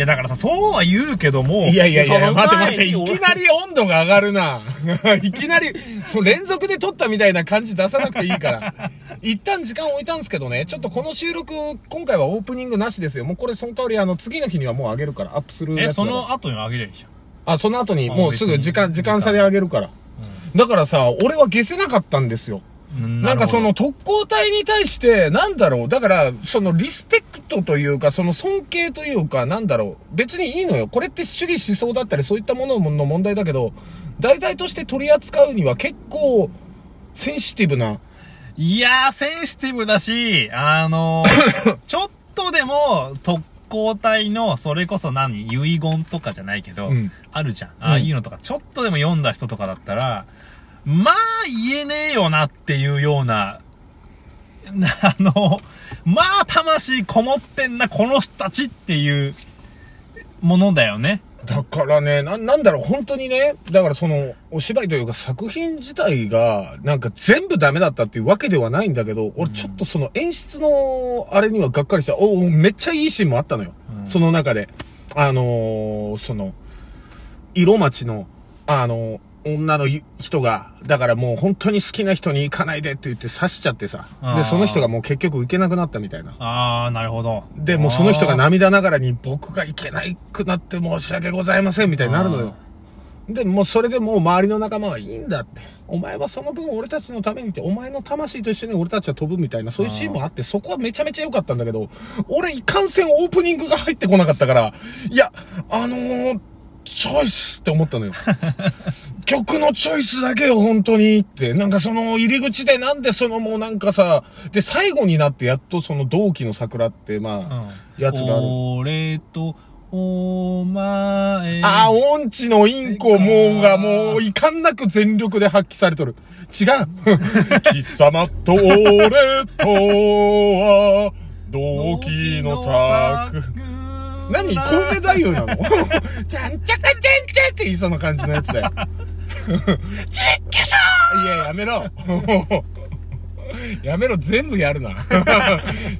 やだからさ、そうは言うけども。いやいやいや、待って、いきなり温度が上がるな。いきなり、そう、連続で撮ったみたいな感じ出さなくていいから。一旦時間置いたんですけどね、ちょっとこの収録、今回はオープニングなしですよ。もうこれその通り、次の日にはもう上げるから、アップするやつ。その後に上げればいいじゃん。あ、その後に、もうすぐ時間差で上げるから。だからさ、俺は消せなかったんですよ。なんかその特攻隊に対して、なんだろう、だから、そのリスペクトというか、その尊敬というか、なんだろう、別にいいのよ。これって主義思想だったり、そういったものの問題だけど、題材として取り扱うには結構、センシティブな。いやー、センシティブだし、ちょっとでも、特攻隊の、それこそ遺言とかじゃないけど、うん、あるじゃん。ああいうのとか、ちょっとでも読んだ人とかだったら、まあ言えねえよなっていうような、まあ魂こもってんなこの人たちっていうものだよね。だからね、なんだろう本当にね、だからそのお芝居というか作品自体がなんか全部ダメだったっていうわけではないんだけど、俺ちょっとその演出のあれにはがっかりした。めっちゃいいシーンもあったのよ。その中で、その色町の女の人が、だからもう本当に好きな人に行かないでって言って刺しちゃってさ。で、その人がもう結局行けなくなったみたいな。ああ、なるほど。で、もうその人が涙ながらに僕が行けないくなって申し訳ございませんみたいになるのよ。で、もうそれでもう周りの仲間はいいんだって。お前はその分俺たちのためにって、お前の魂と一緒に俺たちは飛ぶみたいな、そういうシーンもあって、そこはめちゃめちゃ良かったんだけど、俺いかんせんオープニングが入ってこなかったから、いや、チョイスって思ったのよ。曲のチョイスだけよ、本当にって。なんかその入り口でなんでそのもうなんかさ、で最後になってやっとその同期の桜ってやつがある。俺とお前。あ、音痴のインコもういかんなく全力で発揮されとる。違う。貴様と俺とは同期の桜。何コウメ太夫なのちゃんちゃかちゃんちゃって言いそうな感じのやつだよ。ちっけしょー、いや、やめろ。やめろ、全部やるな。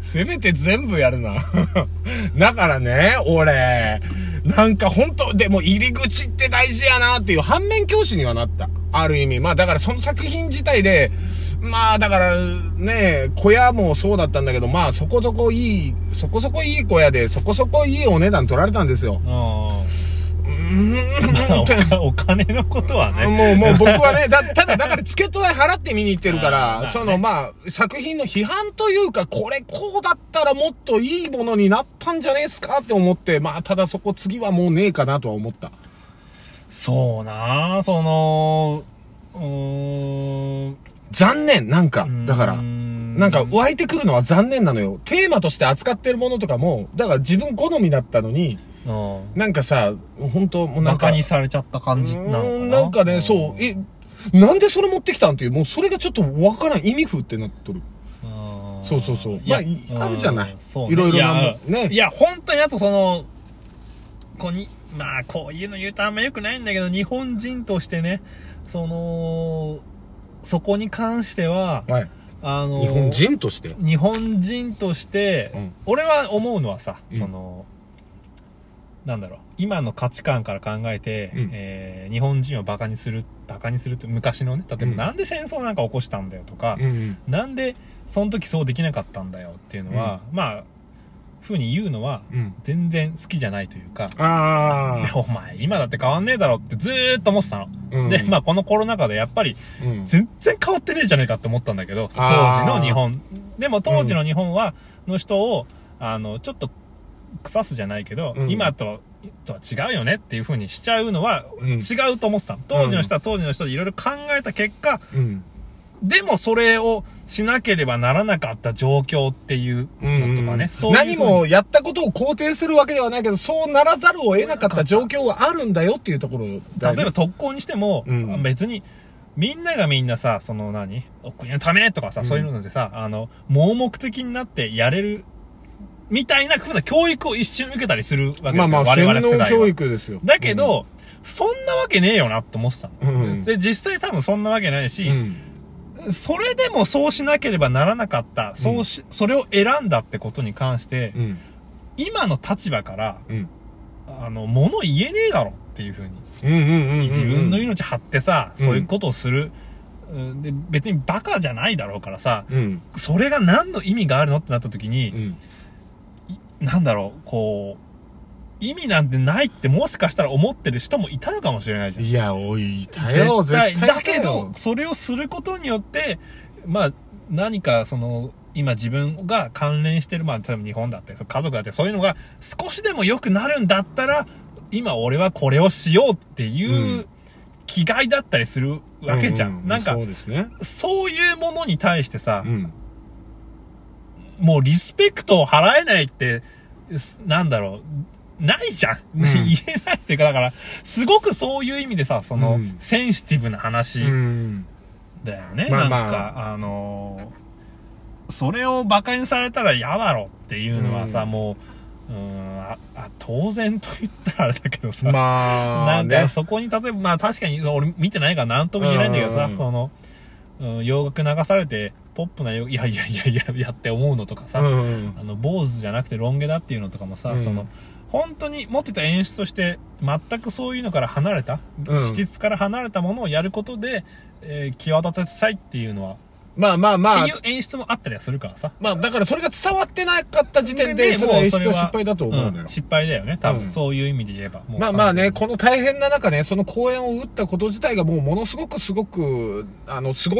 せめて全部やるな。だからね、俺、なんか本当、でも入り口って大事やなっていう反面教師にはなった。ある意味。まあだからその作品自体で、まあだからね、小屋もそうだったんだけど、まあそこそこいい小屋で、そこそこいいお値段取られたんですよ。お金のことはね。もう僕はね、ただチケット代払って見に行ってるから、そのまあ作品の批判というか、これこうだったらもっといいものになったんじゃねえすかって思って、まあただそこ次はもうねえかなとは思った。そうなぁ、残念、なんか、だから、なんか湧いてくるのは残念なのよ。テーマとして扱ってるものとかも、だから自分好みだったのに、なんかさ、本当もうなんか。馬鹿にされちゃった感じなのかな。なんかね、そう、なんでそれ持ってきたんっていう、もうそれがちょっとわからん、意味不ってなっとる。そう。まあ、あるじゃない。いろいろなもんね。いや、本当にあとその、まあ、こういうの言うとあんま良くないんだけど、日本人としてね、そこに関しては、はい、日本人として、うん、俺は思うのはさ、なんだろう、今の価値観から考えて、日本人をバカにするって昔のね、例えば、なんで戦争なんか起こしたんだよとか、なんでその時そうできなかったんだよっていうのは、まあふうに言うのは、全然好きじゃないというか、お前今だって変わんねえだろってずーっと思ってたの。で、まあこのコロナ禍でやっぱり、全然変わってねえじゃねえかって思ったんだけど、当時の日本。でも当時の日本は、の人を、ちょっと腐すじゃないけど、今とは違うよねっていうふうにしちゃうのは、違うと思ってたの。当時の人は当時の人でいろいろ考えた結果、でもそれをしなければならなかった状況っていうのとかね。何もやったことを肯定するわけではないけど、そうならざるを得なかった状況はあるんだよっていうところだよね。例えば特攻にしても、別にみんながみんなさ、お国のためとかさ、そういうのでさ、盲目的になってやれるみたいな風な教育を一瞬受けたりするわけですよ。我々世代は。教育ですよ。だけど、そんなわけねえよなって思ってたの。で、実際多分そんなわけないし、それでもそうしなければならなかった、それを選んだってことに関して、今の立場から、物言えねえだろっていう風に、自分の命張ってさ、そういうことをする、で別にバカじゃないだろうからさ、それが何の意味があるのってなった時に、なんだろう、こう意味なんてないってもしかしたら思ってる人もいたのかもしれないじゃん。いや、おい、いたよ、絶対だけど、それをすることによって、まあ、何かその、今自分が関連してる、まあ、例えば日本だって、家族だって、そういうのが少しでも良くなるんだったら、今俺はこれをしようっていう気概だったりするわけじゃん。なんか、そうですね、そういうものに対してさ、もうリスペクトを払えないって、なんだろう、ないじゃん、言えないっていうか、だからすごくそういう意味でさ、その、センシティブな話だよね、まあまあ、なんかそれをバカにされたら嫌だろっていうのはさ、もう当然と言ったらあれだけどさ、まあ、なんかそこに例えば、まあ確かに俺見てないから何とも言えないんだけどさ、その洋楽流されてポップな洋楽、いやって思うのとかさ、坊主じゃなくてロン毛だっていうのとかもさ、その本当に持ってた演出として全くそういうのから離れた、史実から離れたものをやることで、際立たせたいっていうのは、まあまあまあっていう演出もあったりはするからさ、まあだからそれが伝わってなかった時点でその演出は失敗だと思うのよ、失敗だよね、多分そういう意味で言えば、もうまあまあね、この大変な中ね、その公演を打ったこと自体がもうものすごくすご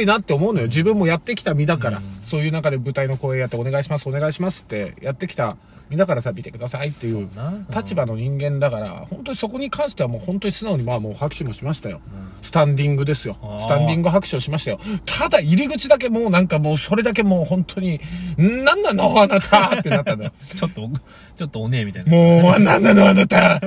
いなって思うのよ。自分もやってきた身だから、そういう中で舞台の公演やってお願いしますお願いしますってやってきた見ながらさ、見てくださいっていう立場の人間だから、本当にそこに関してはもう本当に素直に、まあもう拍手もしましたよ、スタンディングですよ、スタンディング拍手をしましたよ。ただ入り口だけもうなんかもうそれだけもう本当に、なんなのあなたってなったんだよ。ちょっとおねえみたいな、もうなんなのあなた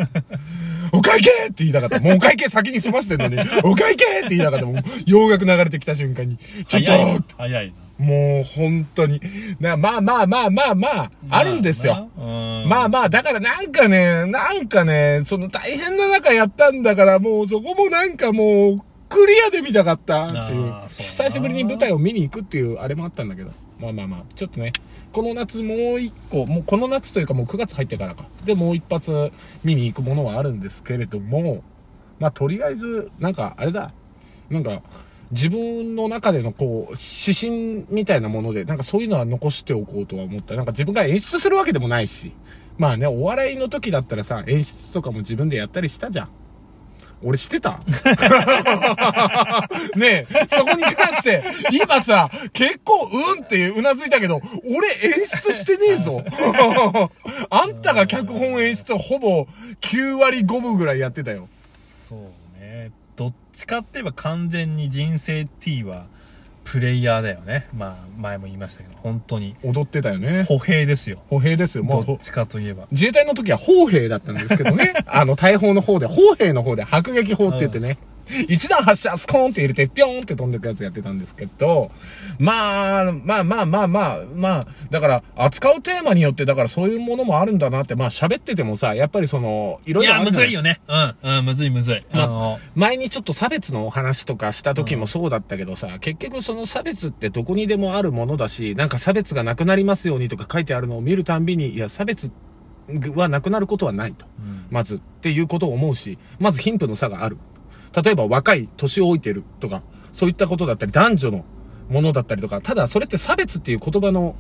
お会計って言いたかった。もうお会計先に済ましてんのに、お会計って言いたかった。もう洋楽流れてきた瞬間に、ちょっと早いもう本当に。まあ、あるんですよ。だからなんかね、その大変な中やったんだから、もうそこもなんかもう、クリアで見たかったっていう。久しぶりに舞台を見に行くっていう、あれもあったんだけど。まあ、ちょっとね、この夏もう一個、もうこの夏というかもう9月入ってからか。で、もう一発見に行くものはあるんですけれども、まあとりあえず、なんかあれだ、なんか、自分の中でのこう指針みたいなものでなんかそういうのは残しておこうとは思った。なんか自分が演出するわけでもないし、まあね、お笑いの時だったらさ、演出とかも自分でやったりしたじゃん。俺してたねえ、そこに関して今さ、結構ってうなずいたけど、俺演出してねえぞ。あんたが脚本演出ほぼ9割5分ぐらいやってたよ。そうね、どっちかって言えば完全に人生 T はプレイヤーだよね。まあ前も言いましたけど、本当に踊ってたよね。歩兵ですよ。もうどっちかといえば自衛隊の時は砲兵だったんですけどね。大砲の方で、砲兵の方で迫撃砲って言ってね、一段発射スコーンって入れてピョーンって飛んでくやつやってたんですけど、まあだから扱うテーマによって、だからそういうものもあるんだなって、まあ喋っててもさ、やっぱりそのいろいろある。いや、むずいよね。むずい。前にちょっと差別のお話とかした時もそうだったけどさ、結局その差別ってどこにでもあるものだし、なんか差別がなくなりますようにとか書いてあるのを見るたんびに、いや、差別はなくなることはないと、まずっていうことを思うし、まず貧富の差がある。例えば若い、年老いてるとか、そういったことだったり、男女のものだったりとか、ただそれって差別っていう言葉の、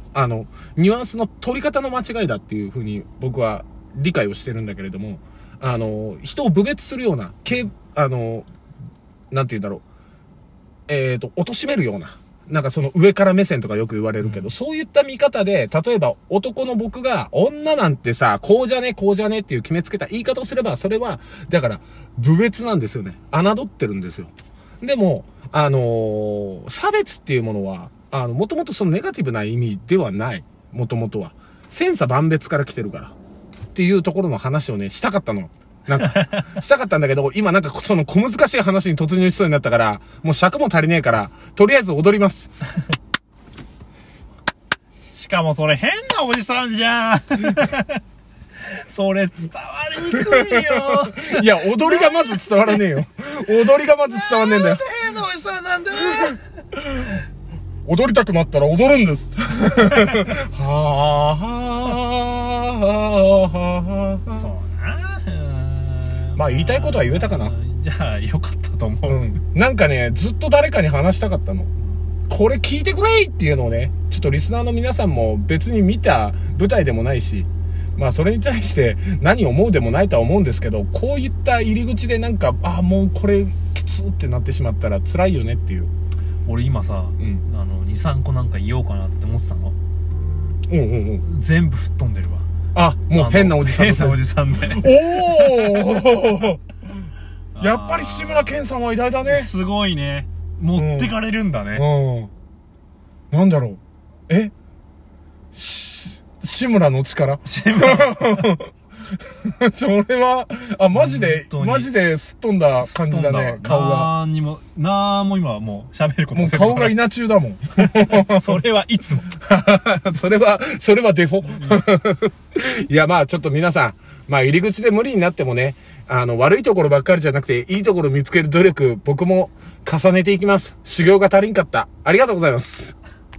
ニュアンスの取り方の間違いだっていうふうに僕は理解をしてるんだけれども、人を侮蔑するような、なんて言うんだろう、貶めるような、なんかその上から目線とかよく言われるけど、そういった見方で、例えば男の僕が女なんてさ、こうじゃねっていう決めつけた言い方をすれば、それは、だから、侮蔑なんですよね。侮ってるんですよ。でも、差別っていうものは、もともとそのネガティブな意味ではない。もともとは。千差万別から来てるから。っていうところの話をね、したかったの。なんかしたかったんだけど、今なんかその小難しい話に突入しそうになったから、もう尺も足りねえから、とりあえず踊ります。しかもそれ変なおじさんじゃん。それ伝わりにくいよ。いや、踊りがまず伝わらねえよ。踊りがまず伝わんねえんだよ。なんで変なおじさんなんだよ。踊りたくなったら踊るんです。はぁはぁはぁはぁはぁはぁ。そうなぁ。まあ言いたいことは言えたかな。じゃあよかったと思う、うん、なんかねずっと誰かに話したかったの、これ聞いてくれっていうのをね、ちょっとリスナーの皆さんも別に見た舞台でもないし、まあそれに対して何思うでもないとは思うんですけど、こういった入り口でなんかああもうこれきつってなってしまったら辛いよねっていう。俺今さ、うん、2,3 個なんか言おうかなって思ってたの、うんうんうん、全部吹っ飛んでるわ。あ、もう変なおじさんと、変なおじさんでおおやっぱり志村けんさんは偉大だね。すごいね、持ってかれるんだね、うんうん、なんだろう、え志村の力志村それはあマジですっ飛んだ感じだね。顔が何も今もう喋ることもう顔が稲中だもんそれはいつもそれはデフォいやまあちょっと皆さん、まあ入り口で無理になってもね、悪いところばっかりじゃなくていいところ見つける努力僕も重ねていきます。修行が足りんかった。ありがとうございます。